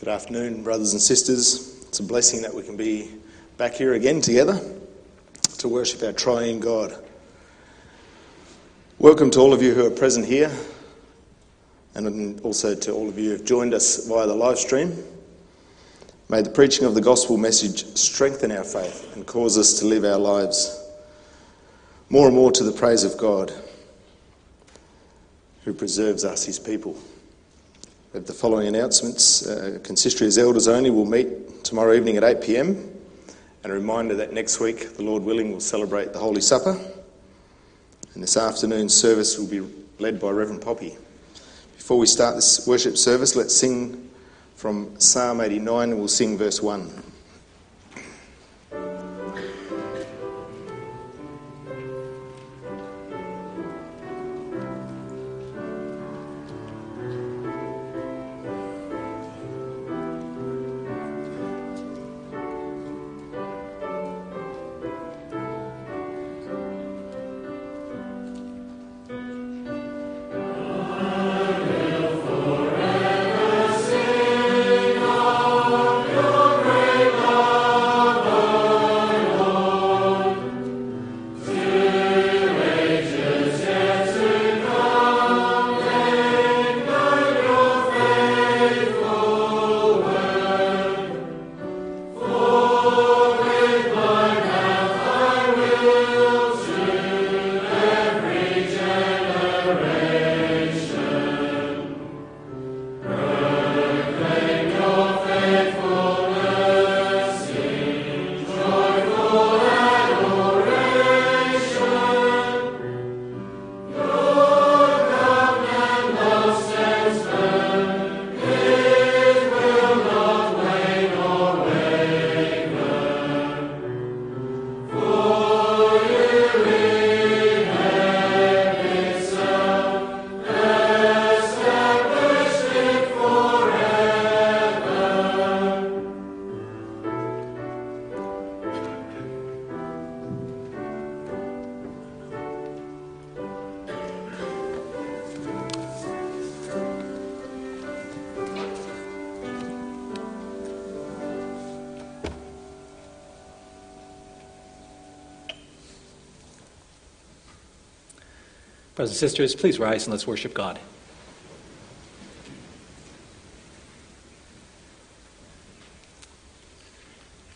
Good afternoon, brothers and sisters. It's a blessing that we can be back here again together to worship our triune God. Welcome to all of you who are present here, and also to all of you who have joined us via the live stream. May the preaching of the gospel message strengthen our faith and cause us to live our lives more and more to the praise of God, who preserves us, his people. We have the following announcements. Consistory as elders only will meet tomorrow evening at 8 p.m. And a reminder that next week, the Lord willing, we'll celebrate the Holy Supper. And this afternoon's service will be led by Reverend Poppy. Before we start this worship service, let's sing from Psalm 89 and we'll sing verse 1. Brothers and sisters, please rise and let's worship God.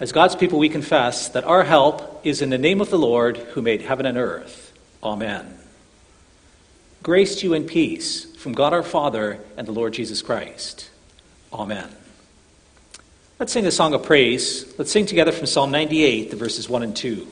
As God's people, we confess that our help is in the name of the Lord who made heaven and earth. Amen. Grace to you and peace from God our Father and the Lord Jesus Christ. Amen. Let's sing a song of praise. Let's sing together from Psalm 98, the verses 1 and 2.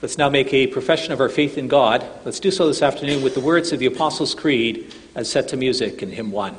Let's now make a profession of our faith in God. Let's do so this afternoon with the words of the Apostles' Creed as set to music in hymn 1.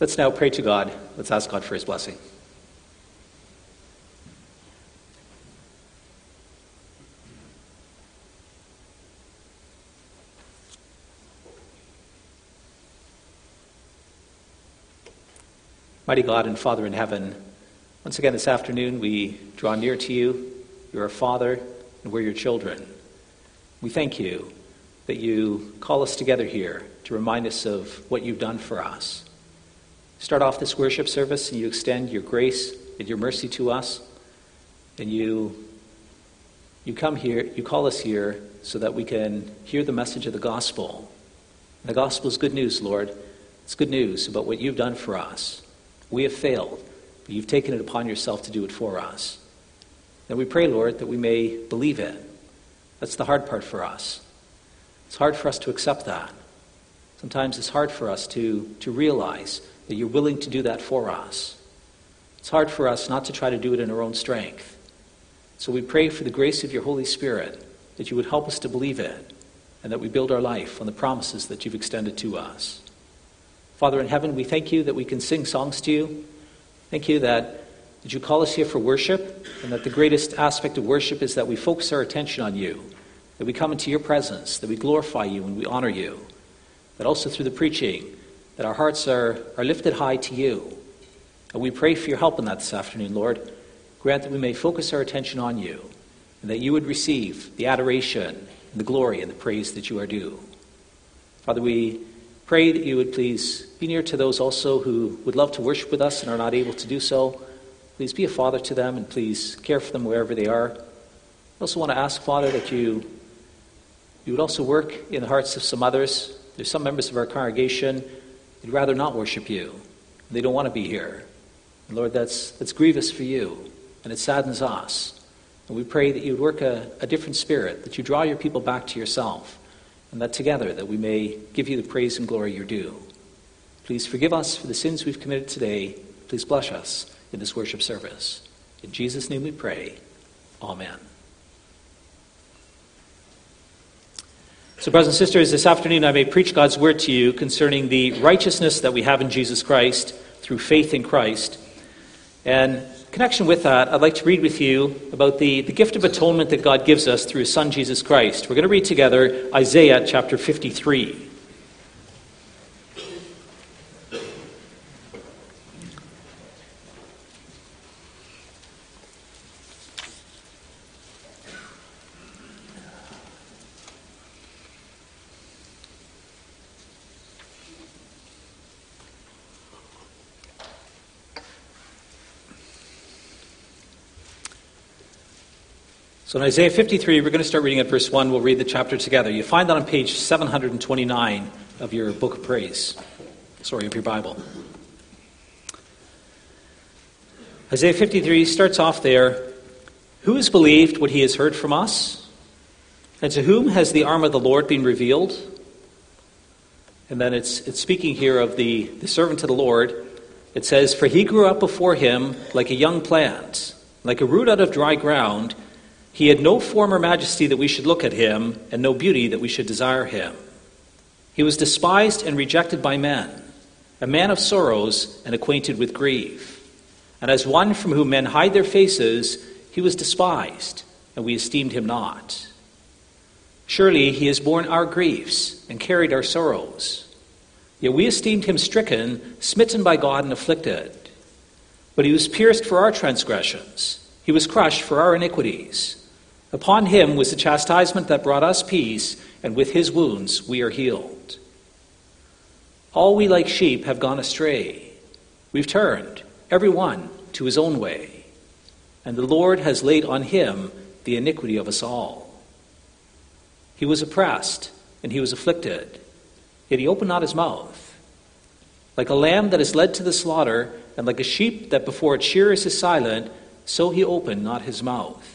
Let's now pray to God. Let's ask God for his blessing. Mighty God and Father in heaven, once again this afternoon we draw near to you. You're our Father and we're your children. We thank you that you call us together here to remind us of what you've done for us. Start off this worship service and you extend your grace and your mercy to us. And you come here, you call us here so that we can hear the message of the gospel. And the gospel is good news, Lord. It's good news about what you've done for us. We have failed, but you've taken it upon yourself to do it for us. And we pray, Lord, that we may believe it. That's the hard part for us. It's hard for us to accept that. Sometimes it's hard for us to realize that you're willing to do that for us. It's hard for us not to try to do it in our own strength. So we pray for the grace of your Holy Spirit, that you would help us to believe it, and that we build our life on the promises that you've extended to us. Father in heaven, we thank you that we can sing songs to you. Thank you that you call us here for worship, and that the greatest aspect of worship is that we focus our attention on you, that we come into your presence, that we glorify you and we honor you, that also through the preaching, that our hearts are lifted high to you. And we pray for your help in that this afternoon, Lord. Grant that we may focus our attention on you, and that you would receive the adoration, and the glory, and the praise that you are due. Father, we pray that you would please be near to those also who would love to worship with us and are not able to do so. Please be a father to them, and please care for them wherever they are. I also want to ask, Father, that you would also work in the hearts of some others. There's some members of our congregation they'd rather not worship you. They don't want to be here. And Lord, that's grievous for you, and it saddens us. And we pray that you'd work a different spirit, that you draw your people back to yourself, and that together that we may give you the praise and glory you're due. Please forgive us for the sins we've committed today. Please bless us in this worship service. In Jesus' name we pray. Amen. So, brothers and sisters, this afternoon I may preach God's word to you concerning the righteousness that we have in Jesus Christ through faith in Christ. And in connection with that, I'd like to read with you about the gift of atonement that God gives us through his Son, Jesus Christ. We're going to read together Isaiah chapter 53. So in Isaiah 53, we're going to start reading at verse 1. We'll read the chapter together. You find that on page 729 of your book of praise. Sorry, of your Bible. Isaiah 53 starts off there. Who has believed what he has heard from us? And to whom has the arm of the Lord been revealed? And then it's speaking here of the servant of the Lord. It says, for he grew up before him like a young plant, like a root out of dry ground. He had no form or majesty that we should look at him, and no beauty that we should desire him. He was despised and rejected by men, a man of sorrows and acquainted with grief. And as one from whom men hide their faces, he was despised, and we esteemed him not. Surely he has borne our griefs and carried our sorrows. Yet we esteemed him stricken, smitten by God, and afflicted. But he was pierced for our transgressions. He was crushed for our iniquities. Upon him was the chastisement that brought us peace, and with his wounds we are healed. All we like sheep have gone astray. We've turned, every one, to his own way. And the Lord has laid on him the iniquity of us all. He was oppressed, and he was afflicted. Yet he opened not his mouth. Like a lamb that is led to the slaughter, and like a sheep that before its shearers is silent, so he opened not his mouth.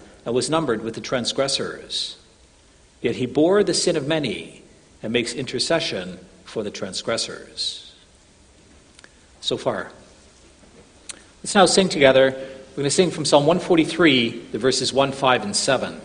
and was numbered with the transgressors. Yet he bore the sin of many and makes intercession for the transgressors. So far. Let's now sing together. We're going to sing from Psalm 143, the verses 1, 5, and 7.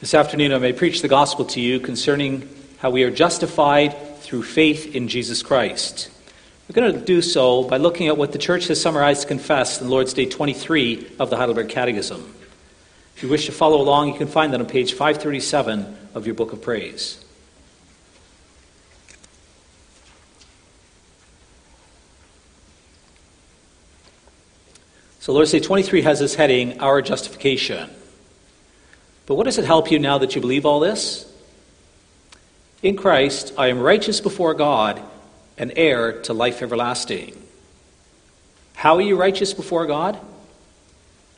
This afternoon I may preach the gospel to you concerning how we are justified through faith in Jesus Christ. We're going to do so by looking at what the Church has summarized to confess in Lord's Day 23 of the Heidelberg Catechism. If you wish to follow along, you can find that on page 537 of your Book of Praise. So Lord's Day 23 has this heading, Our Justification. But what does it help you now that you believe all this? In Christ, I am righteous before God, an heir to life everlasting. How are you righteous before God?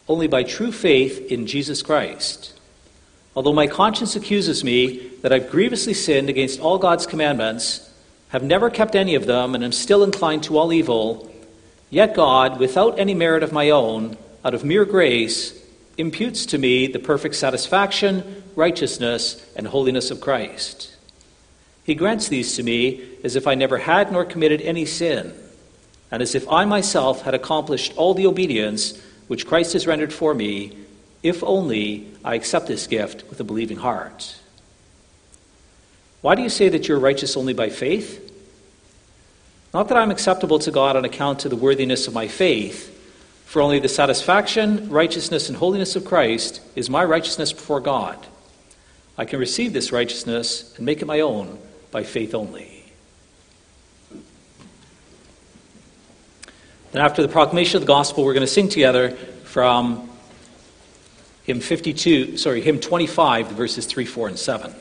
Only by true faith in Jesus Christ. Although my conscience accuses me that I've grievously sinned against all God's commandments, have never kept any of them, and am still inclined to all evil, yet God, without any merit of my own, out of mere grace, imputes to me the perfect satisfaction, righteousness, and holiness of Christ. He grants these to me as if I never had nor committed any sin, and as if I myself had accomplished all the obedience which Christ has rendered for me, if only I accept this gift with a believing heart. Why do you say that you're righteous only by faith? Not that I'm acceptable to God on account of the worthiness of my faith, for only the satisfaction, righteousness, and holiness of Christ is my righteousness before God. I can receive this righteousness and make it my own by faith only. Then after the proclamation of the gospel, we're going to sing together from hymn 25, verses 3, 4, and 7.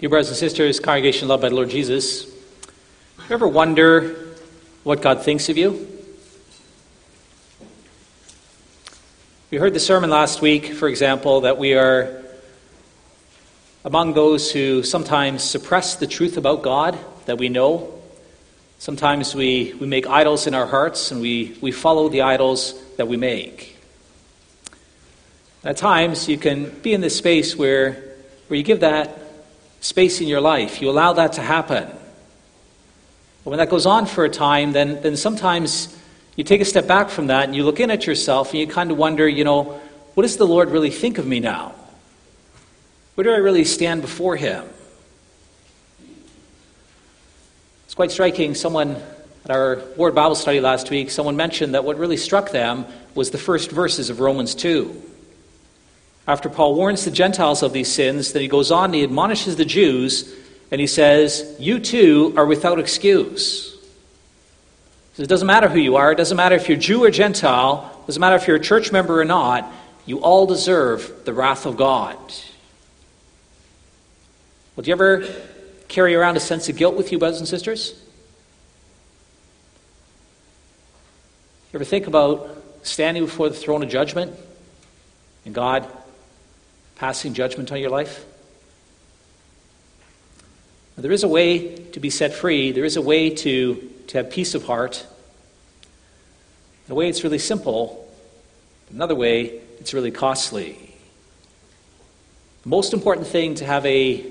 Dear brothers and sisters, congregation loved by the Lord Jesus, do you ever wonder what God thinks of you? We heard the sermon last week, for example, that we are among those who sometimes suppress the truth about God that we know. Sometimes we make idols in our hearts and we follow the idols that we make. At times, you can be in this space where you give that space in your life. You allow that to happen. But when that goes on for a time, then sometimes you take a step back from that and you look in at yourself and you kind of wonder, what does the Lord really think of me now? Where do I really stand before Him? It's quite striking. Someone at our Ward Bible study last week, someone mentioned that what really struck them was the first verses of Romans 2. After Paul warns the Gentiles of these sins, then he goes on and he admonishes the Jews, and he says, you too are without excuse. He says, it doesn't matter who you are. It doesn't matter if you're Jew or Gentile. It doesn't matter if you're a church member or not. You all deserve the wrath of God. Well, do you ever carry around a sense of guilt with you, brothers and sisters? You ever think about standing before the throne of judgment and God passing judgment on your life? There is a way to be set free. There is a way to have peace of heart. In a way, it's really simple. Another way, it's really costly. The most important thing to have a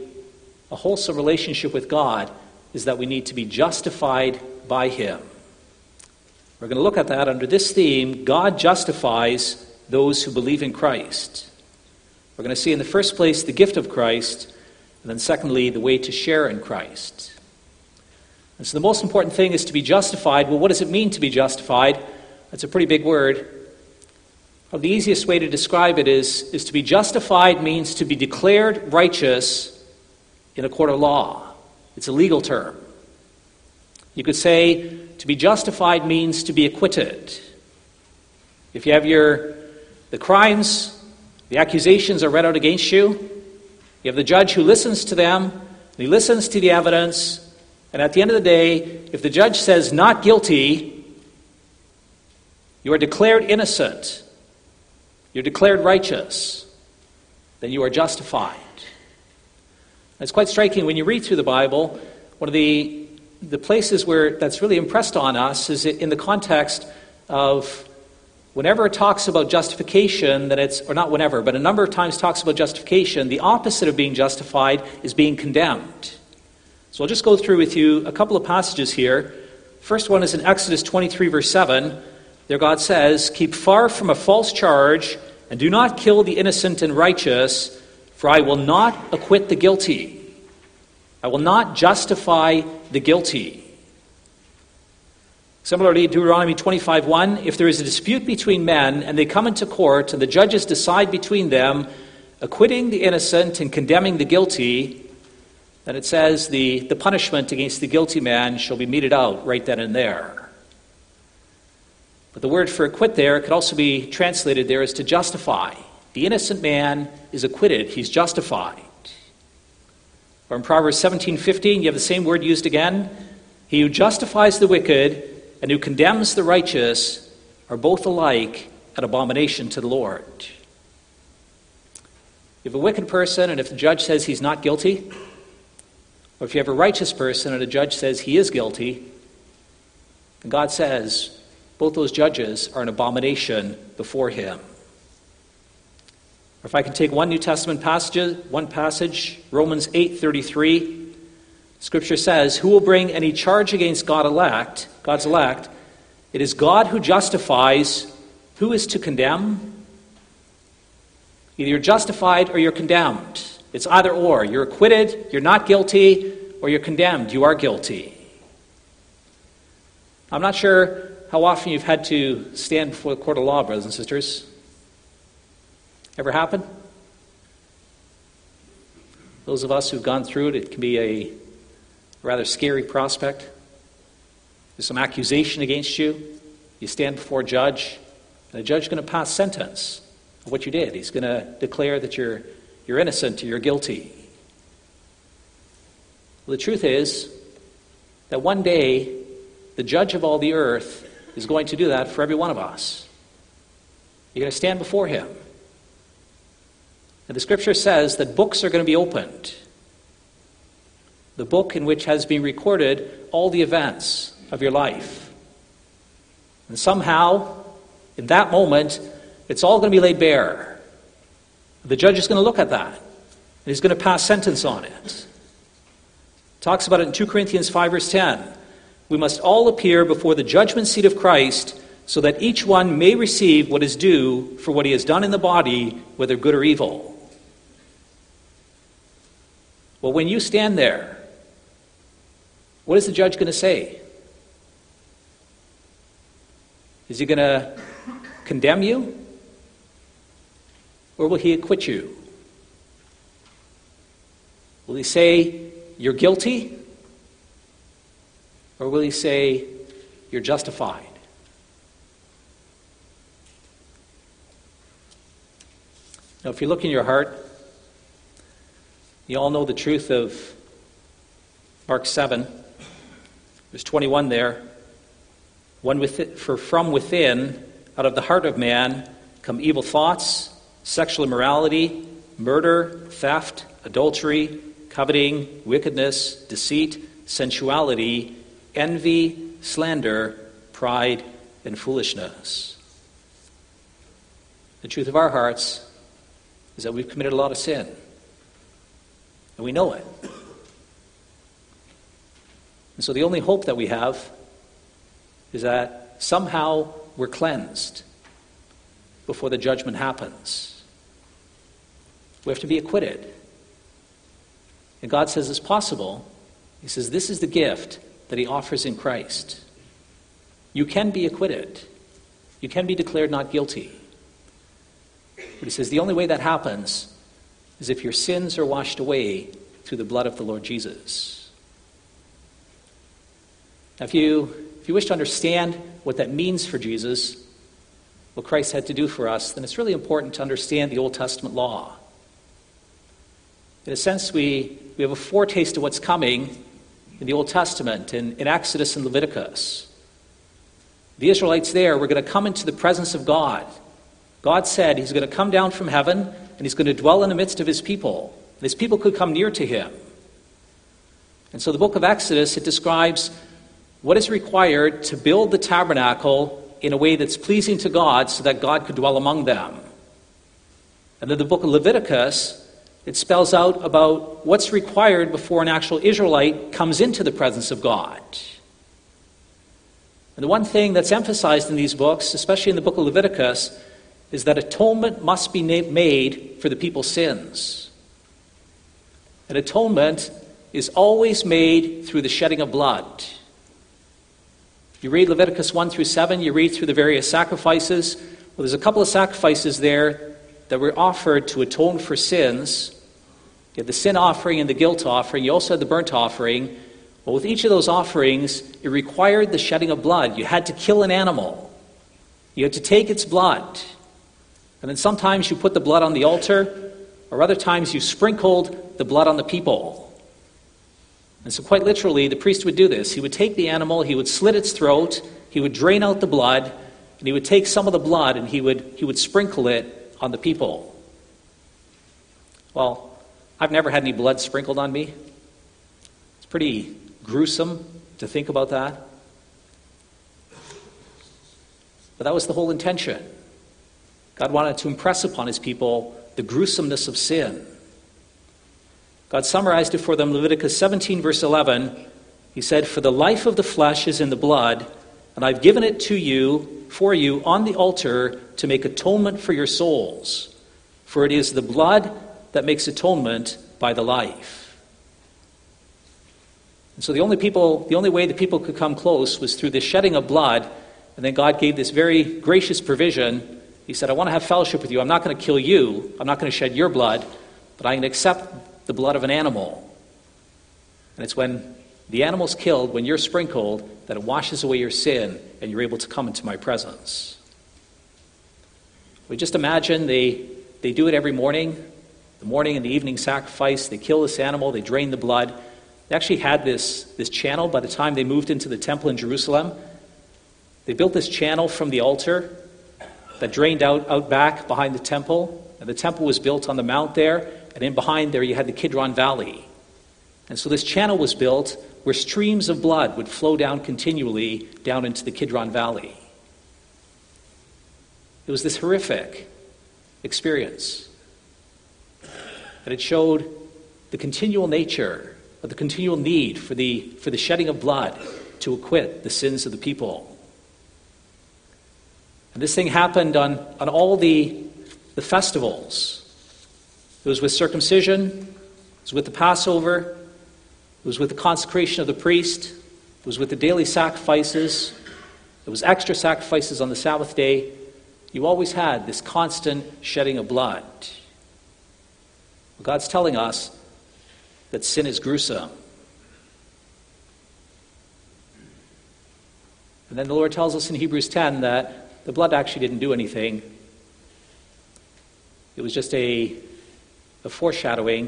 wholesome relationship with God is that we need to be justified by Him. We're going to look at that under this theme, God justifies those who believe in Christ. We're going to see in the first place the gift of Christ, and then secondly, the way to share in Christ. And so the most important thing is to be justified. Well, what does it mean to be justified? That's a pretty big word. Well, the easiest way to describe it is to be justified means to be declared righteous in a court of law. It's a legal term. You could say to be justified means to be acquitted. If you have the crimes, the accusations are read out against you. You have the judge who listens to them, and he listens to the evidence, and at the end of the day, if the judge says not guilty, you are declared innocent. You're declared righteous. Then you are justified. And it's quite striking when you read through the Bible, one of the the places where that's really impressed on us is in the context of whenever it talks about justification, that it's, or not whenever, but a number of times talks about justification, the opposite of being justified is being condemned. So I'll just go through with you a couple of passages here. First one is in Exodus 23, verse 7. There God says, "Keep far from a false charge, and do not kill the innocent and righteous, for I will not acquit the guilty. I will not justify the guilty." Similarly, Deuteronomy 25:1, "If there is a dispute between men, and they come into court, and the judges decide between them, acquitting the innocent and condemning the guilty," then it says the punishment against the guilty man shall be meted out right then and there. But the word for acquit there could also be translated there as to justify. The innocent man is acquitted, he's justified. Or in Proverbs 17:15, you have the same word used again. "He who justifies the wicked and who condemns the righteous are both alike an abomination to the Lord." You have a wicked person, and if the judge says he's not guilty, or if you have a righteous person and a judge says he is guilty, and God says both those judges are an abomination before him. Or if I can take one New Testament passage, Romans 8:33. Scripture says, "Who will bring any charge against God's elect? It is God who justifies. Who is to condemn?" Either you're justified or you're condemned. It's either or. You're acquitted, you're not guilty, or you're condemned, you are guilty. I'm not sure how often you've had to stand before the court of law, brothers and sisters. Ever happen? Those of us who've gone through it, it can be a rather scary prospect. There's some accusation against you. You stand before a judge, and the judge is going to pass sentence of what you did. He's going to declare that you're innocent or you're guilty. Well, the truth is that one day the judge of all the earth is going to do that for every one of us. You're going to stand before him. And the scripture says that books are going to be opened. The book in which has been recorded all the events of your life. And somehow, in that moment, it's all going to be laid bare. The judge is going to look at that, and he's going to pass sentence on it. It talks about it in 2 Corinthians 5, verse 10. "We must all appear before the judgment seat of Christ, so that each one may receive what is due for what he has done in the body, whether good or evil." Well, when you stand there, what is the judge going to say? Is he going to condemn you? Or will he acquit you? Will he say, "You're guilty"? Or will he say, "You're justified"? Now, if you look in your heart, you all know the truth of Mark 7. There's 21 there. "For from within, out of the heart of man, come evil thoughts, sexual immorality, murder, theft, adultery, coveting, wickedness, deceit, sensuality, envy, slander, pride, and foolishness." The truth of our hearts is that we've committed a lot of sin, and we know it. And so the only hope that we have is that somehow we're cleansed before the judgment happens. We have to be acquitted. And God says it's possible. He says this is the gift that he offers in Christ. You can be acquitted. You can be declared not guilty. But he says the only way that happens is if your sins are washed away through the blood of the Lord Jesus. Now, if you wish to understand what that means for Jesus, what Christ had to do for us, then it's really important to understand the Old Testament law. In a sense, we have a foretaste of what's coming in the Old Testament, in Exodus and Leviticus. The Israelites there were going to come into the presence of God. God said he's going to come down from heaven, and he's going to dwell in the midst of his people. And his people could come near to him. And so the book of Exodus, it describes what is required to build the tabernacle in a way that's pleasing to God so that God could dwell among them. And then the book of Leviticus, it spells out about what's required before an actual Israelite comes into the presence of God. And the one thing that's emphasized in these books, especially in the book of Leviticus, is that atonement must be made for the people's sins. And atonement is always made through the shedding of blood. You read Leviticus 1 through 7, you read through the various sacrifices. Well, there's a couple of sacrifices there that were offered to atone for sins. You had the sin offering and the guilt offering. You also had the burnt offering. Well, with each of those offerings, it required the shedding of blood. You had to kill an animal. You had to take its blood. And then sometimes you put the blood on the altar, or other times you sprinkled the blood on the people. And so quite literally, the priest would do this. He would take the animal, he would slit its throat, he would drain out the blood, and he would take some of the blood and he would sprinkle it on the people. Well, I've never had any blood sprinkled on me. It's pretty gruesome to think about that. But that was the whole intention. God wanted to impress upon his people the gruesomeness of sin. God summarized it for them, Leviticus 17, verse 11. He said, "For the life of the flesh is in the blood, and I've given it to you, for you, on the altar to make atonement for your souls. For it is the blood that makes atonement by the life." And so the only way the people could come close was through the shedding of blood, and then God gave this very gracious provision. He said, "I want to have fellowship with you. I'm not going to kill you. I'm not going to shed your blood, but I can accept the blood of an animal." And it's when the animal's killed, when you're sprinkled, that it washes away your sin and you're able to come into my presence. We just imagine they do it every morning, the morning and the evening sacrifice. They kill this animal, they drain the blood. They actually had this channel by the time they moved into the temple in Jerusalem. They built this channel from the altar that drained out back behind the temple. And the temple was built on the mount there. And in behind there, you had the Kidron Valley. And so this channel was built where streams of blood would flow down continually down into the Kidron Valley. It was this horrific experience. And it showed the continual nature, or the continual need for the shedding of blood to acquit the sins of the people. And this thing happened on all the festivals. It was with circumcision, it was with the Passover, it was with the consecration of the priest, it was with the daily sacrifices, it was extra sacrifices on the Sabbath day. You always had this constant shedding of blood. Well, God's telling us that sin is gruesome. And then the Lord tells us in Hebrews 10 that the blood actually didn't do anything. It was just a foreshadowing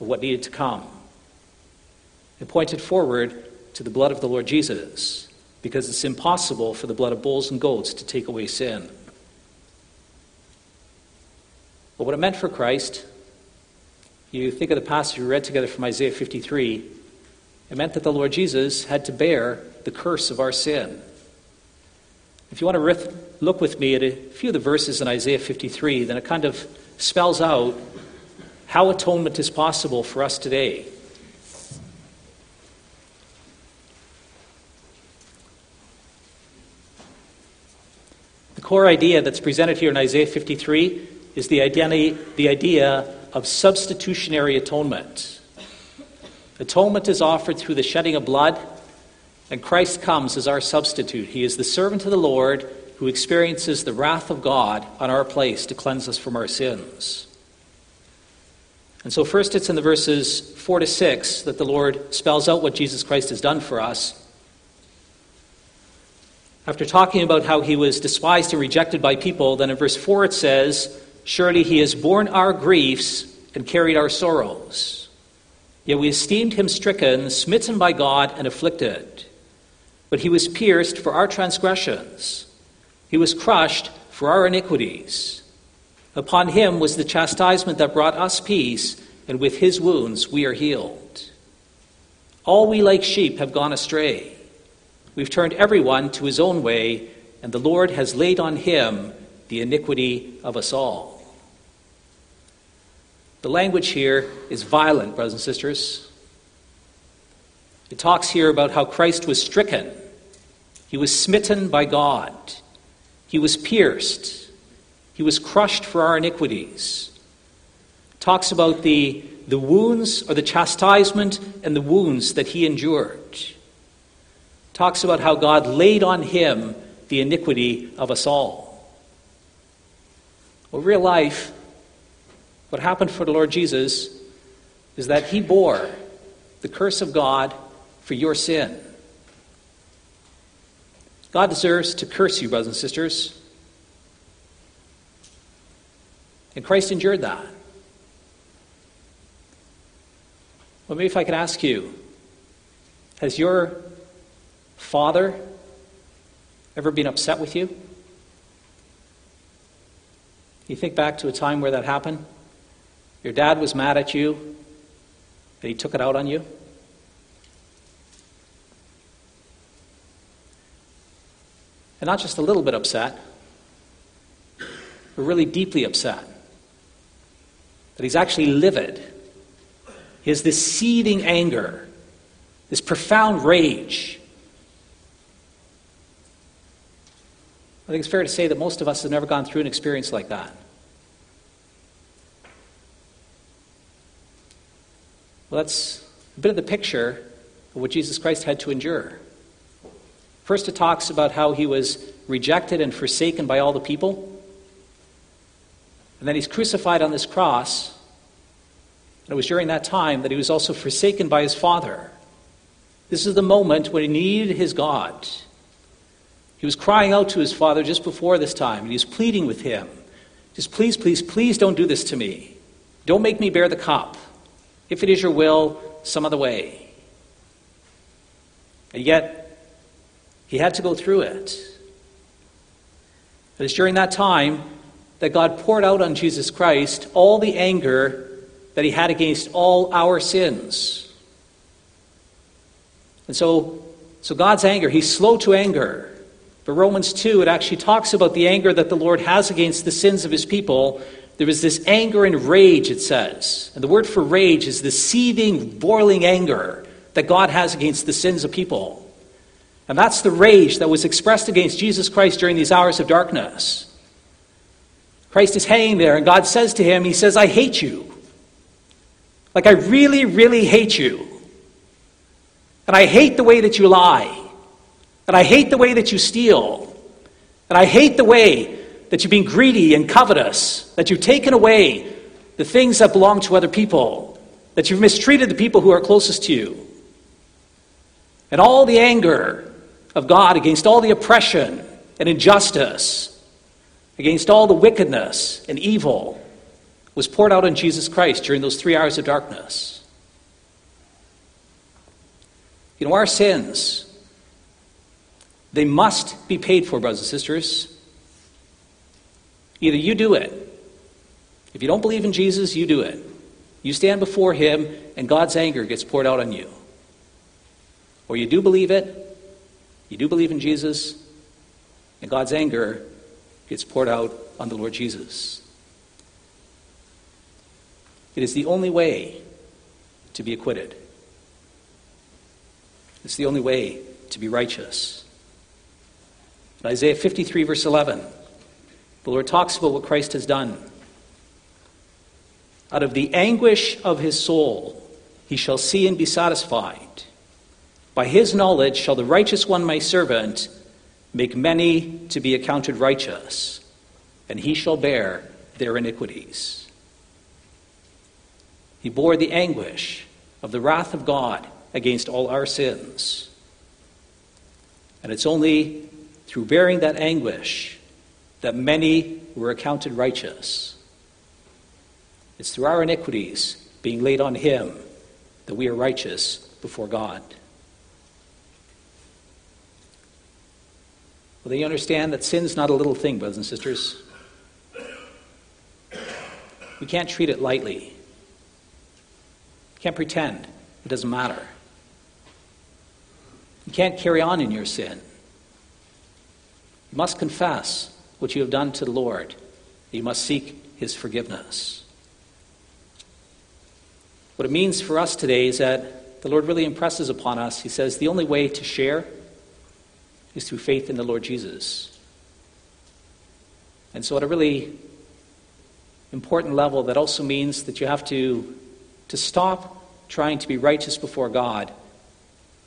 of what needed to come. It pointed forward to the blood of the Lord Jesus, because it's impossible for the blood of bulls and goats to take away sin. But what it meant for Christ, you think of the passage we read together from Isaiah 53, it meant that the Lord Jesus had to bear the curse of our sin. If you want to look with me at a few of the verses in Isaiah 53, then it kind of spells out how atonement is possible for us today. The core idea that's presented here in Isaiah 53 is the idea of substitutionary atonement. Atonement is offered through the shedding of blood, and Christ comes as our substitute. He is the servant of the Lord who experiences the wrath of God on our place to cleanse us from our sins. And so first it's in the verses 4 to 6 that the Lord spells out what Jesus Christ has done for us. After talking about how he was despised and rejected by people, then in verse 4 it says, "Surely he has borne our griefs and carried our sorrows. Yet we esteemed him stricken, smitten by God, and afflicted. But he was pierced for our transgressions. He was crushed for our iniquities. Upon him was the chastisement that brought us peace, and with his wounds we are healed." All we like sheep have gone astray. We've turned everyone to his own way, and the Lord has laid on him the iniquity of us all. The language here is violent, brothers and sisters. It talks here about how Christ was stricken. He was smitten by God. He was pierced. He was crushed for our iniquities. It talks about the wounds, or the chastisement and the wounds that he endured. It talks about how God laid on him the iniquity of us all. Well, real life, what happened for the Lord Jesus is that he bore the curse of God for your sin. God deserves to curse you, brothers and sisters. And Christ endured that. Well, maybe if I could ask you, has your father ever been upset with you? You think back to a time where that happened? Your dad was mad at you, and he took it out on you? And not just a little bit upset, but really deeply upset. That he's actually livid. He has this seething anger, this profound rage. I think it's fair to say that most of us have never gone through an experience like that. Well, that's a bit of the picture of what Jesus Christ had to endure. First, it talks about how he was rejected and forsaken by all the people. And then he's crucified on this cross. And it was during that time that he was also forsaken by his Father. This is the moment when he needed his God. He was crying out to his Father just before this time, and he was pleading with him. Just please, please, please don't do this to me. Don't make me bear the cup. If it is your will, some other way. And yet, he had to go through it. And it's during that time that God poured out on Jesus Christ all the anger that he had against all our sins. And so God's anger, he's slow to anger. But Romans 2, it actually talks about the anger that the Lord has against the sins of his people. There was this anger and rage, it says. And the word for rage is the seething, boiling anger that God has against the sins of people. And that's the rage that was expressed against Jesus Christ during these hours of darkness. Christ is hanging there, and God says to him, he says, I hate you. Like, I really, really hate you. And I hate the way that you lie. And I hate the way that you steal. And I hate the way that you've been greedy and covetous. That you've taken away the things that belong to other people. That you've mistreated the people who are closest to you. And all the anger of God against all the oppression and injustice. Against all the wickedness and evil was poured out on Jesus Christ during those 3 hours of darkness. You know, our sins, they must be paid for, brothers and sisters. Either you do it. If you don't believe in Jesus, you do it. You stand before him, and God's anger gets poured out on you. Or you do believe it, you do believe in Jesus, and God's anger gets poured out on the Lord Jesus. It is the only way to be acquitted. It's the only way to be righteous. In Isaiah 53, verse 11, the Lord talks about what Christ has done. Out of the anguish of his soul, he shall see and be satisfied. By his knowledge shall the righteous one, my servant, make many to be accounted righteous, and he shall bear their iniquities. He bore the anguish of the wrath of God against all our sins. And it's only through bearing that anguish that many were accounted righteous. It's through our iniquities being laid on him that we are righteous before God. Well, then you understand that sin's not a little thing, brothers and sisters. We can't treat it lightly. Can't pretend. It doesn't matter. You can't carry on in your sin. You must confess what you have done to the Lord. You must seek his forgiveness. What it means for us today is that the Lord really impresses upon us. He says the only way to share is through faith in the Lord Jesus. And so at a really important level, that also means that you have to stop trying to be righteous before God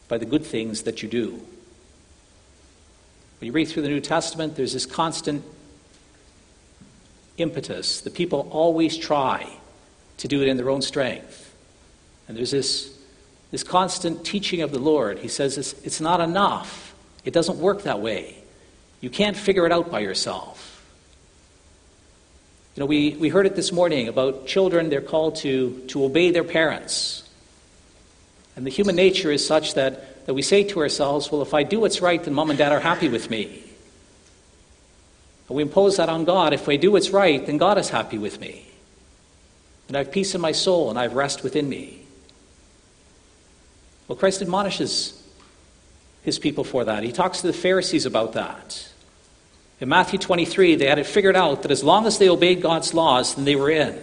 by the good things that you do. When you read through the New Testament, there's this constant impetus. The people always try to do it in their own strength. And there's this constant teaching of the Lord. He says it's not enough. It doesn't work that way. You can't figure it out by yourself. You know, we heard it this morning about children. They're called to obey their parents. And the human nature is such that we say to ourselves, well, if I do what's right, then mom and dad are happy with me. And we impose that on God. If I do what's right, then God is happy with me. And I have peace in my soul, and I have rest within me. Well, Christ admonishes his people for that. He talks to the Pharisees about that. In Matthew 23, they had it figured out that as long as they obeyed God's laws, then they were in. And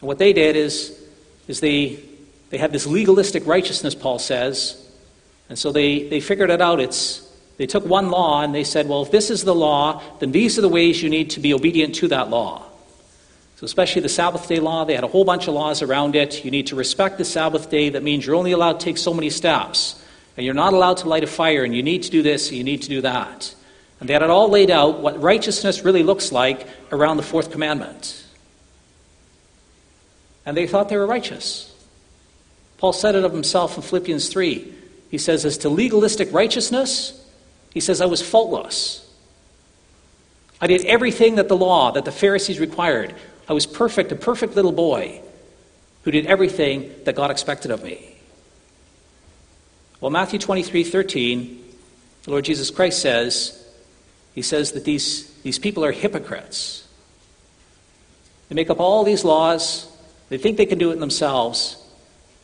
what they did is they had this legalistic righteousness, Paul says, and so they figured it out. They took one law and they said, well, if this is the law, then these are the ways you need to be obedient to that law. So especially the Sabbath day law, they had a whole bunch of laws around it. You need to respect the Sabbath day. That means you're only allowed to take so many steps, and you're not allowed to light a fire, and you need to do this, and you need to do that. And they had it all laid out, what righteousness really looks like around the fourth commandment. And they thought they were righteous. Paul said it of himself in Philippians 3. He says, as to legalistic righteousness, he says, I was faultless. I did everything that the law, that the Pharisees required. I was perfect, a perfect little boy who did everything that God expected of me. Well, Matthew 23:13, the Lord Jesus Christ says, he says that these people are hypocrites. They make up all these laws. They think they can do it themselves.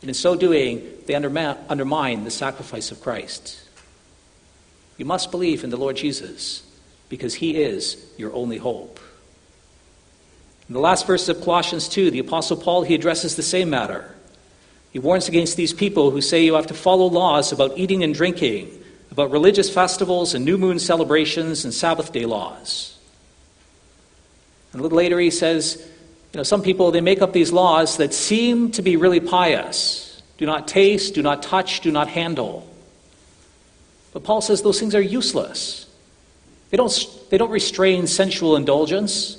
And in so doing, they undermine the sacrifice of Christ. You must believe in the Lord Jesus because he is your only hope. In the last verse of Colossians 2, the Apostle Paul, he addresses the same matter. He warns against these people who say you have to follow laws about eating and drinking, about religious festivals and new moon celebrations and Sabbath day laws. And a little later he says, you know, some people, they make up these laws that seem to be really pious. Do not taste, do not touch, do not handle. But Paul says those things are useless. They don't restrain sensual indulgence.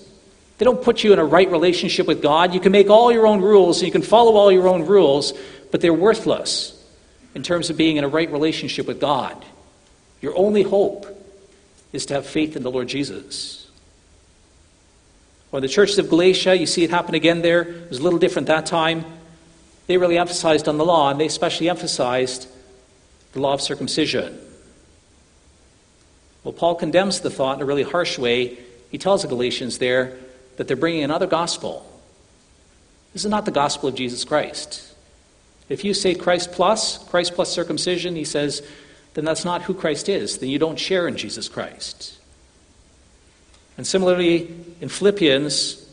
They don't put you in a right relationship with God. You can make all your own rules, and you can follow all your own rules, but they're worthless in terms of being in a right relationship with God. Your only hope is to have faith in the Lord Jesus. Or the churches of Galatia, you see it happen again there. It was a little different that time. They really emphasized on the law, and they especially emphasized the law of circumcision. Well, Paul condemns the thought in a really harsh way. He tells the Galatians there that they're bringing another gospel. This is not the gospel of Jesus Christ. If you say Christ plus circumcision, he says, then that's not who Christ is. Then you don't share in Jesus Christ. And similarly, in Philippians,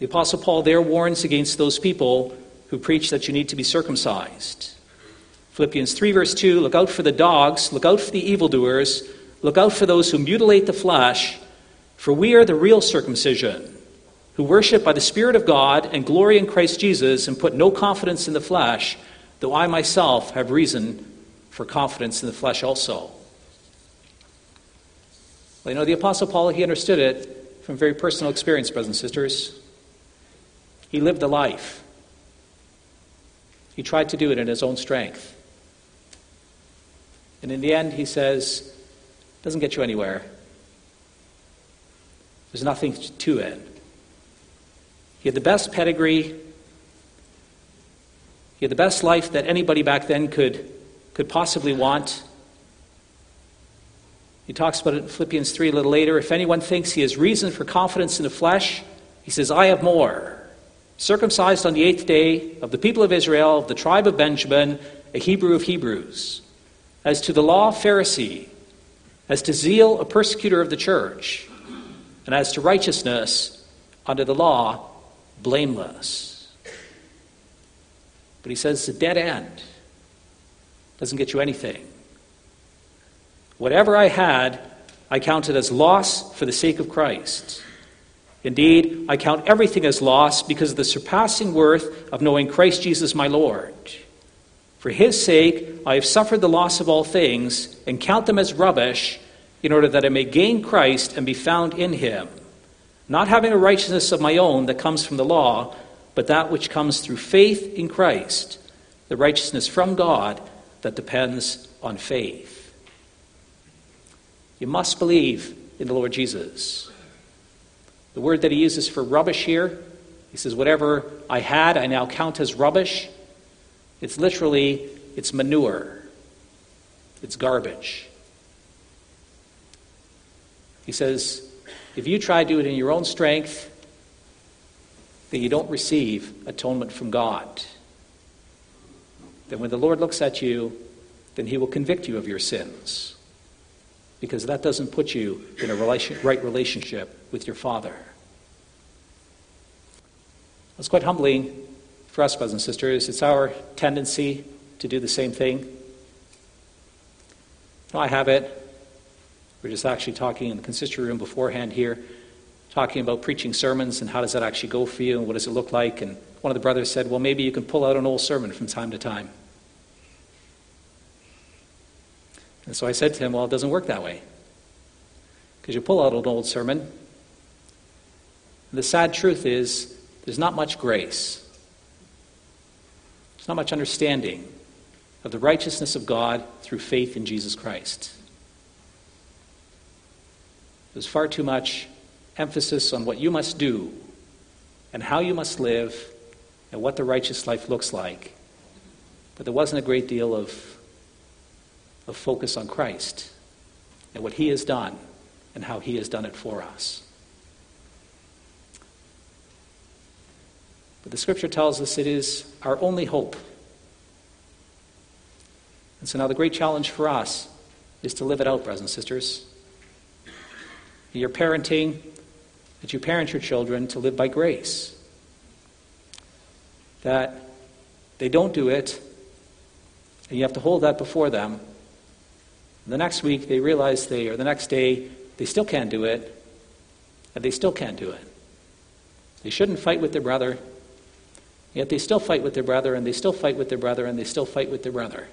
the Apostle Paul there warns against those people who preach that you need to be circumcised. Philippians 3 verse 2, look out for the dogs, look out for the evildoers, look out for those who mutilate the flesh, for we are the real circumcision, who worship by the Spirit of God and glory in Christ Jesus and put no confidence in the flesh, though I myself have reason for confidence in the flesh also. Well, you know, the Apostle Paul, he understood it from very personal experience, brothers and sisters. He lived a life. He tried to do it in his own strength. And in the end, he says, it doesn't get you anywhere. There's nothing to it. He had the best pedigree. He had the best life that anybody back then could possibly want. He talks about it in Philippians 3 a little later. If anyone thinks he has reason for confidence in the flesh, he says, I have more. Circumcised on the 8th day, of the people of Israel, of the tribe of Benjamin, a Hebrew of Hebrews. as to the law, Pharisee, as to zeal, a persecutor of the church, and as to righteousness, under the law, blameless. But he says it's a dead end. Doesn't get you anything. Whatever I had, I counted as loss for the sake of Christ. Indeed, I count everything as loss because of the surpassing worth of knowing Christ Jesus my Lord. For his sake, I have suffered the loss of all things and count them as rubbish in order that I may gain Christ and be found in him, not having a righteousness of my own that comes from the law, but that which comes through faith in Christ, the righteousness from God that depends on faith. You must believe in the Lord Jesus. The word that he uses for rubbish here, he says, whatever I had, I now count as rubbish. It's literally, it's manure. It's garbage. He says, if you try to do it in your own strength, then you don't receive atonement from God. Then when the Lord looks at you, then he will convict you of your sins. Because that doesn't put you in a right relationship with your Father. That's quite humbling for us, brothers and sisters. It's our tendency to do the same thing. No, I have it. We're just actually talking in the consistory room beforehand here, talking about preaching sermons and how does that actually go for you and what does it look like. And one of the brothers said, well, maybe you can pull out an old sermon from time to time. And so I said to him, well, it doesn't work that way. Because you pull out an old sermon, and the sad truth is there's not much grace. There's not much understanding of the righteousness of God through faith in Jesus Christ. There's far too much emphasis on what you must do and how you must live and what the righteous life looks like. But there wasn't a great deal of focus on Christ and what he has done and how he has done it for us. But the scripture tells us it is our only hope. And so now the great challenge for us is to live it out, brothers and sisters. In your parenting, that you parent your children to live by grace. That they don't do it, and you have to hold that before them. The next week they realize or the next day, they still can't do it, and they still can't do it. They shouldn't fight with their brother, yet they still fight with their brother, and they still fight with their brother, and they still fight with their brother.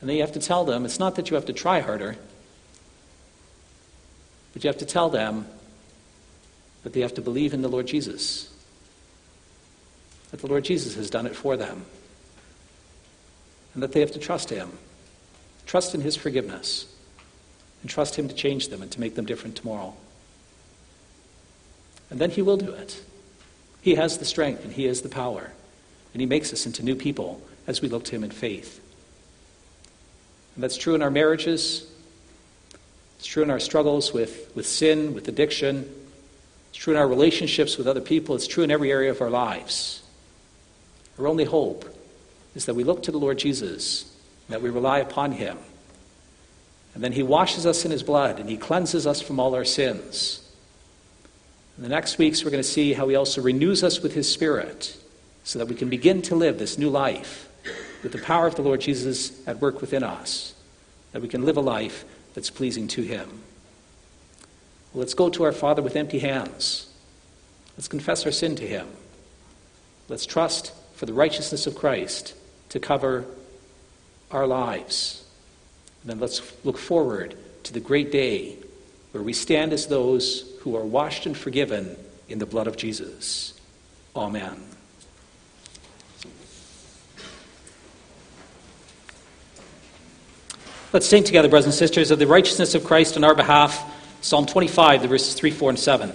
And then you have to tell them, it's not that you have to try harder, but you have to tell them that they have to believe in the Lord Jesus, that the Lord Jesus has done it for them, and that they have to trust him. Trust in his forgiveness and trust him to change them and to make them different tomorrow. And then he will do it. He has the strength and he has the power, and he makes us into new people as we look to him in faith. And that's true in our marriages. It's true in our struggles with sin, with addiction. It's true in our relationships with other people. It's true in every area of our lives. Our only hope is that we look to the Lord Jesus, that we rely upon him. And then he washes us in his blood and he cleanses us from all our sins. In the next weeks, we're going to see how he also renews us with his Spirit so that we can begin to live this new life with the power of the Lord Jesus at work within us, that we can live a life that's pleasing to him. Well, let's go to our Father with empty hands. Let's confess our sin to him. Let's trust for the righteousness of Christ to cover our lives. And then let's look forward to the great day where we stand as those who are washed and forgiven in the blood of Jesus. Amen. Let's sing together, brothers and sisters, of the righteousness of Christ on our behalf, Psalm 25, the verses 3, 4, and 7.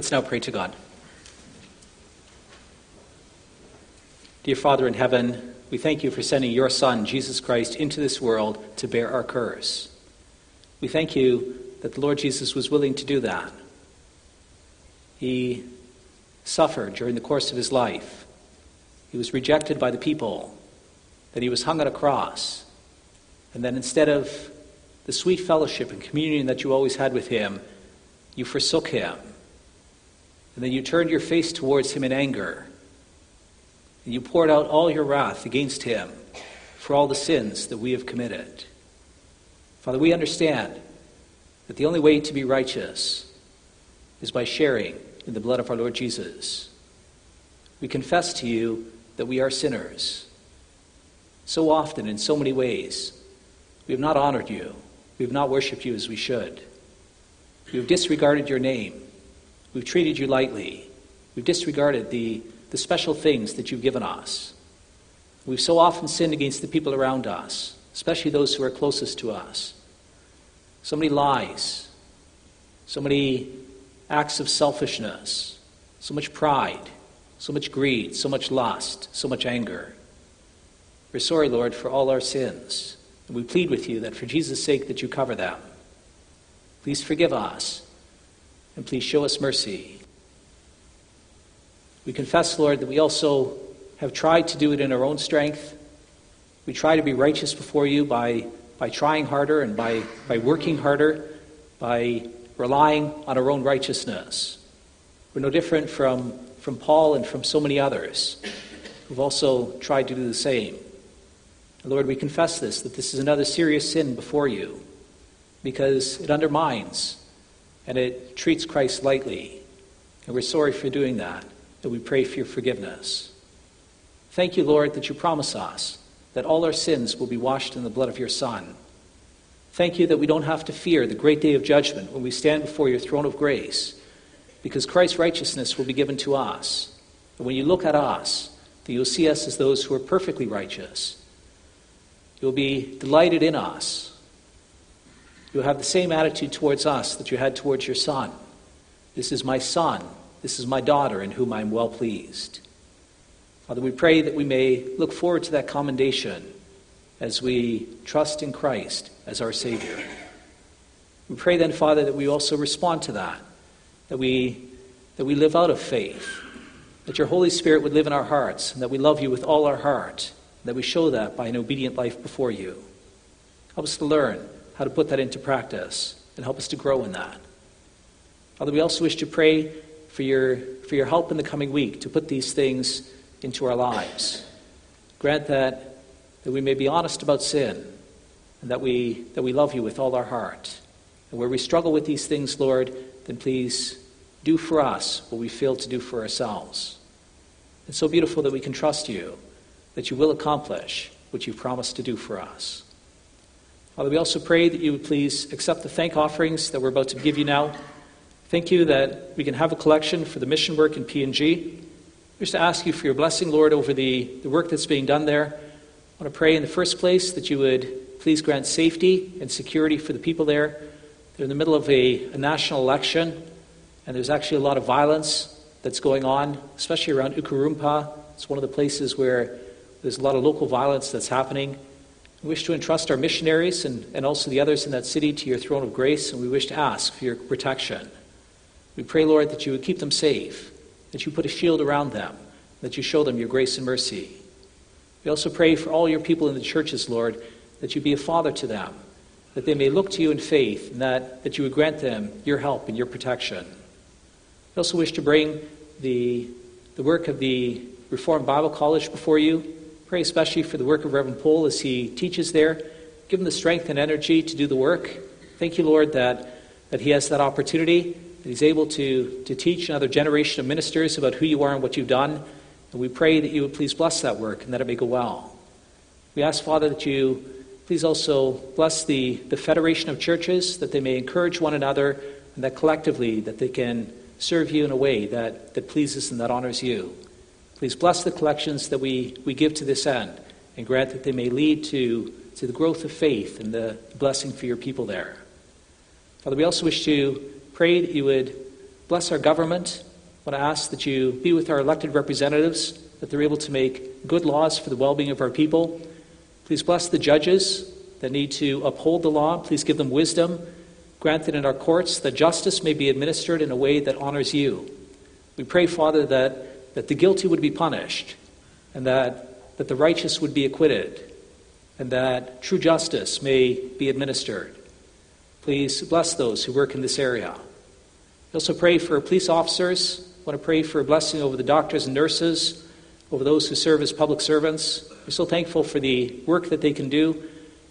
Let's now pray to God. Dear Father in heaven, we thank you for sending your Son, Jesus Christ, into this world to bear our curse. We thank you that the Lord Jesus was willing to do that. He suffered during the course of his life. He was rejected by the people. Then he was hung on a cross. And then instead of the sweet fellowship and communion that you always had with him, you forsook him. And then you turned your face towards him in anger. And you poured out all your wrath against him for all the sins that we have committed. Father, we understand that the only way to be righteous is by sharing in the blood of our Lord Jesus. We confess to you that we are sinners. So often, in so many ways, we have not honored you. We have not worshipped you as we should. We have disregarded your name. We've treated you lightly. We've disregarded the special things that you've given us. We've so often sinned against the people around us, especially those who are closest to us. So many lies, so many acts of selfishness, so much pride, so much greed, so much lust, so much anger. We're sorry, Lord, for all our sins, and we plead with you that for Jesus' sake that you cover them. Please forgive us, and please show us mercy. We confess, Lord, that we also have tried to do it in our own strength. We try to be righteous before you by trying harder and by working harder, by relying on our own righteousness. We're no different from Paul and from so many others who've also tried to do the same. And Lord, we confess this, that this is another serious sin before you, because it undermines and it treats Christ lightly. And we're sorry for doing that. And we pray for your forgiveness. Thank you, Lord, that you promise us that all our sins will be washed in the blood of your Son. Thank you that we don't have to fear the great day of judgment when we stand before your throne of grace, because Christ's righteousness will be given to us. And when you look at us, that you'll see us as those who are perfectly righteous. You'll be delighted in us. You'll have the same attitude towards us that you had towards your Son. This is my Son. This is my daughter in whom I am well pleased. Father, we pray that we may look forward to that commendation as we trust in Christ as our Savior. We pray then, Father, that we also respond to that, that we live out of faith, that your Holy Spirit would live in our hearts, and that we love you with all our heart, that we show that by an obedient life before you. Help us to learn how to put that into practice, and help us to grow in that. Father, we also wish to pray for your help in the coming week to put these things into our lives. Grant that we may be honest about sin, and that we love you with all our heart. And where we struggle with these things, Lord, then please do for us what we fail to do for ourselves. It's so beautiful that we can trust you, that you will accomplish what you promised to do for us. Father, we also pray that you would please accept the thank offerings that we're about to give you now. Thank you that we can have a collection for the mission work in PNG. Just to ask you for your blessing, Lord, over the work that's being done there. I want to pray in the first place that you would please grant safety and security for the people there. They're in the middle of a national election, and there's actually a lot of violence that's going on, especially around Ukurumpa. It's one of the places where there's a lot of local violence that's happening. We wish to entrust our missionaries and also the others in that city to your throne of grace, and we wish to ask for your protection. We pray, Lord, that you would keep them safe, that you put a shield around them, that you show them your grace and mercy. We also pray for all your people in the churches, Lord, that you be a father to them, that they may look to you in faith, and that you would grant them your help and your protection. We also wish to bring the work of the Reformed Bible College before you. Pray especially for the work of Reverend Paul as he teaches there. Give him the strength and energy to do the work. Thank you, Lord, that he has that opportunity, that he's able to teach another generation of ministers about who you are and what you've done. And we pray that you would please bless that work and that it may go well. We ask, Father, that you please also bless the Federation of Churches, that they may encourage one another, and that collectively that they can serve you in a way that pleases and that honors you. Please bless the collections that we give to this end, and grant that they may lead to the growth of faith and the blessing for your people there. Father, we also wish to pray that you would Bless our government. I want to ask that you be with our elected representatives, that they're able to make good laws for the well-being of our people. Please bless the judges that need to uphold the law. Please give them wisdom. Grant that in our courts that justice may be administered in a way that honors you. We pray, Father, that the guilty would be punished, and that the righteous would be acquitted, and that true justice may be administered. Please bless those who work in this area. We also pray for police officers. We want to pray for a blessing over the doctors and nurses, over those who serve as public servants. We're so thankful for the work that they can do.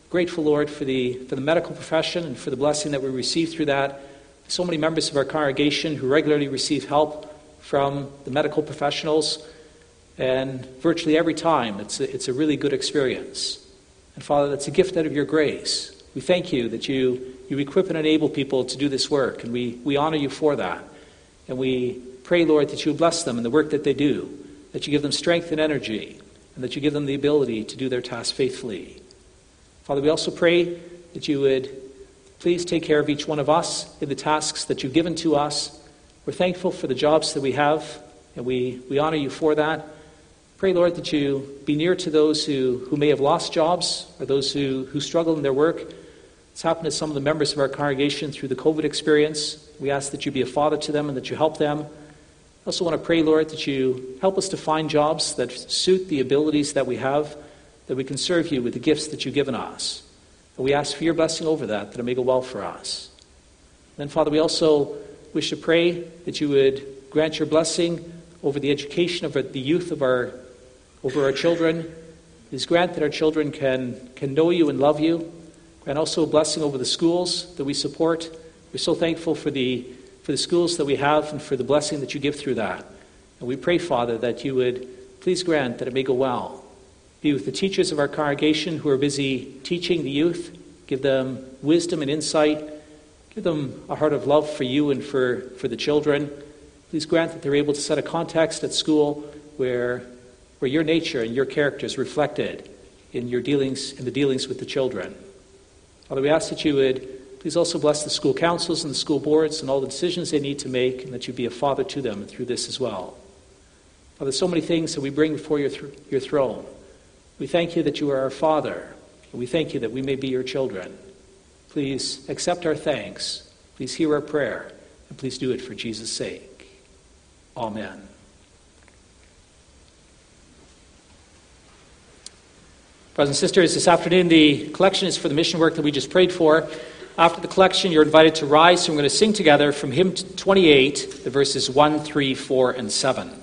Grateful, Lord, for the medical profession and for the blessing that we receive through that. So many members of our congregation who regularly receive help from the medical professionals, and virtually every time it's a really good experience. And Father, that's a gift out of your grace. We thank you that you equip and enable people to do this work, and we honor you for that. And we pray, Lord, that you bless them in the work that they do, that you give them strength and energy, and that you give them the ability to do their task faithfully. Father, we also pray that you would please take care of each one of us in the tasks that you've given to us. We're thankful for the jobs that we have, and we honor you for that. Pray, Lord, that you be near to those who may have lost jobs or those who struggle in their work. It's happened to some of the members of our congregation through the COVID experience. We ask that you be a father to them and that you help them. I also want to pray, Lord, that you help us to find jobs that suit the abilities that we have, that we can serve you with the gifts that you've given us. And we ask for your blessing over that it may go well for us. And then, Father, we also wish to pray that you would grant your blessing over the education of the youth over our children. Please grant that our children can know you and love you. Grant also a blessing over the schools that we support. We're so thankful for the schools that we have and for the blessing that you give through that. And we pray, Father, that you would please grant that it may go well. Be with the teachers of our congregation who are busy teaching the youth. Give them wisdom and insight. Give them a heart of love for you and for the children. Please grant that they're able to set a context at school where your nature and your character is reflected in the dealings with the children. Father, we ask that you would please also bless the school councils and the school boards and all the decisions they need to make, and that you be a father to them through this as well. Father, there's so many things that we bring before your throne. We thank you that you are our Father, and we thank you that we may be your children. Please accept our thanks, please hear our prayer, and please do it for Jesus' sake. Amen. Brothers and sisters, this afternoon the collection is for the mission work that we just prayed for. After the collection, you're invited to rise, so we're going to sing together from hymn 28, the verses 1, 3, 4, and 7.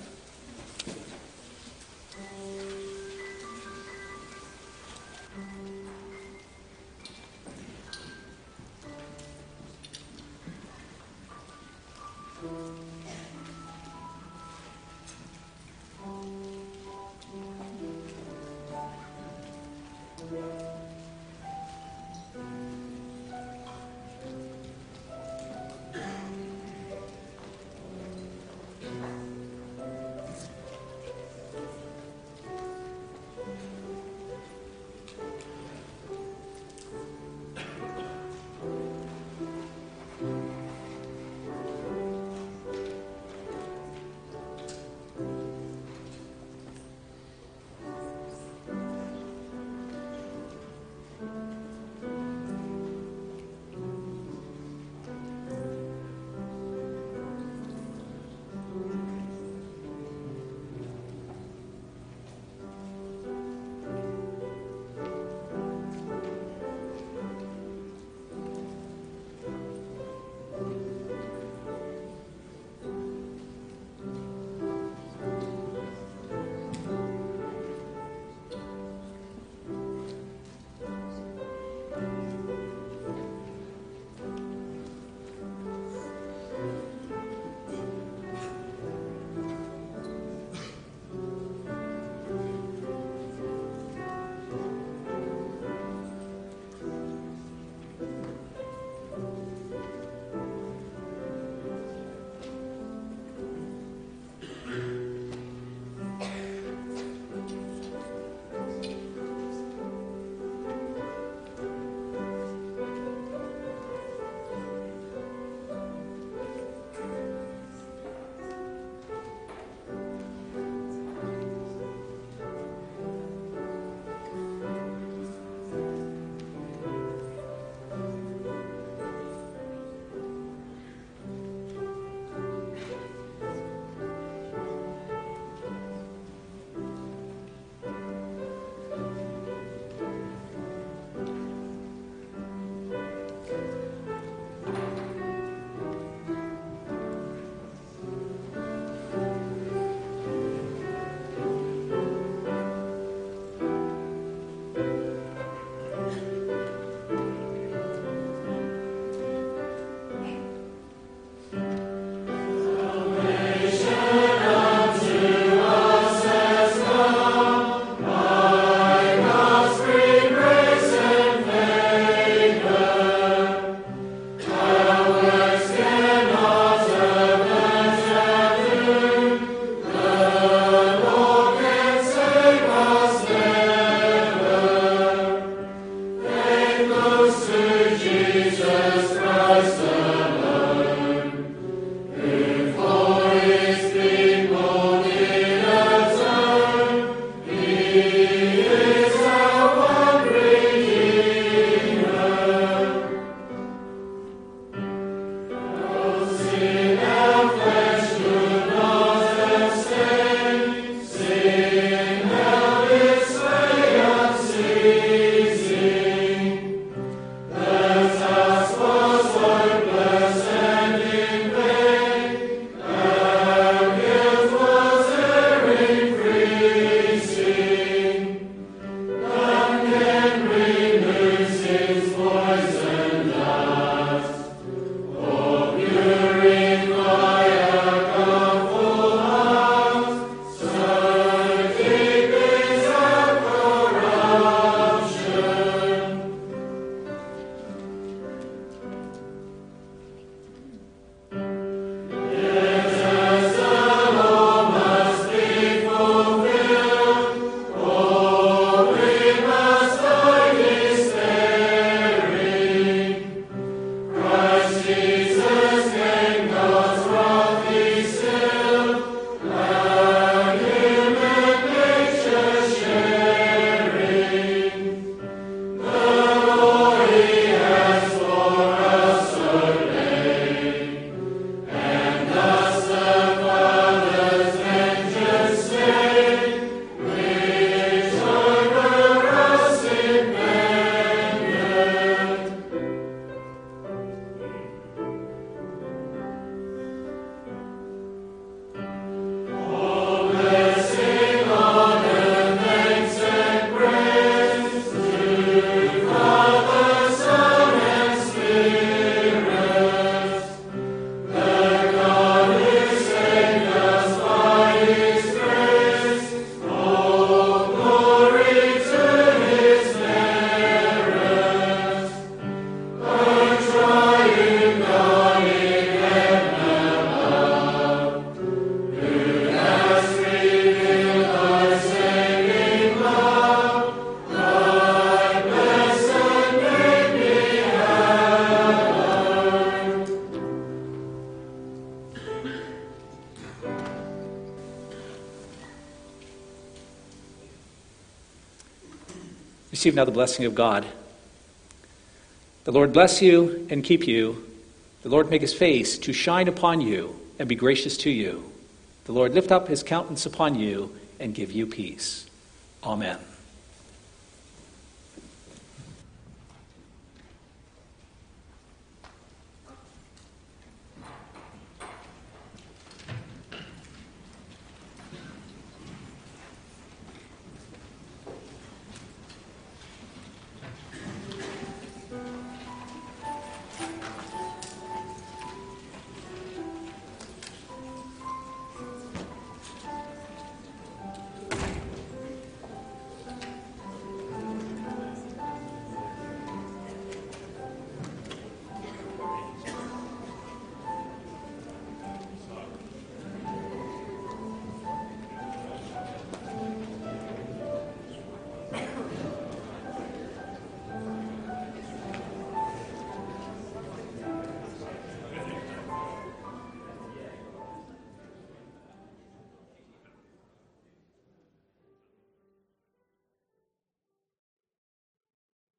Receive now the blessing of God. The Lord bless you and keep you. The Lord make his face to shine upon you and be gracious to you. The Lord lift up his countenance upon you and give you peace. Amen.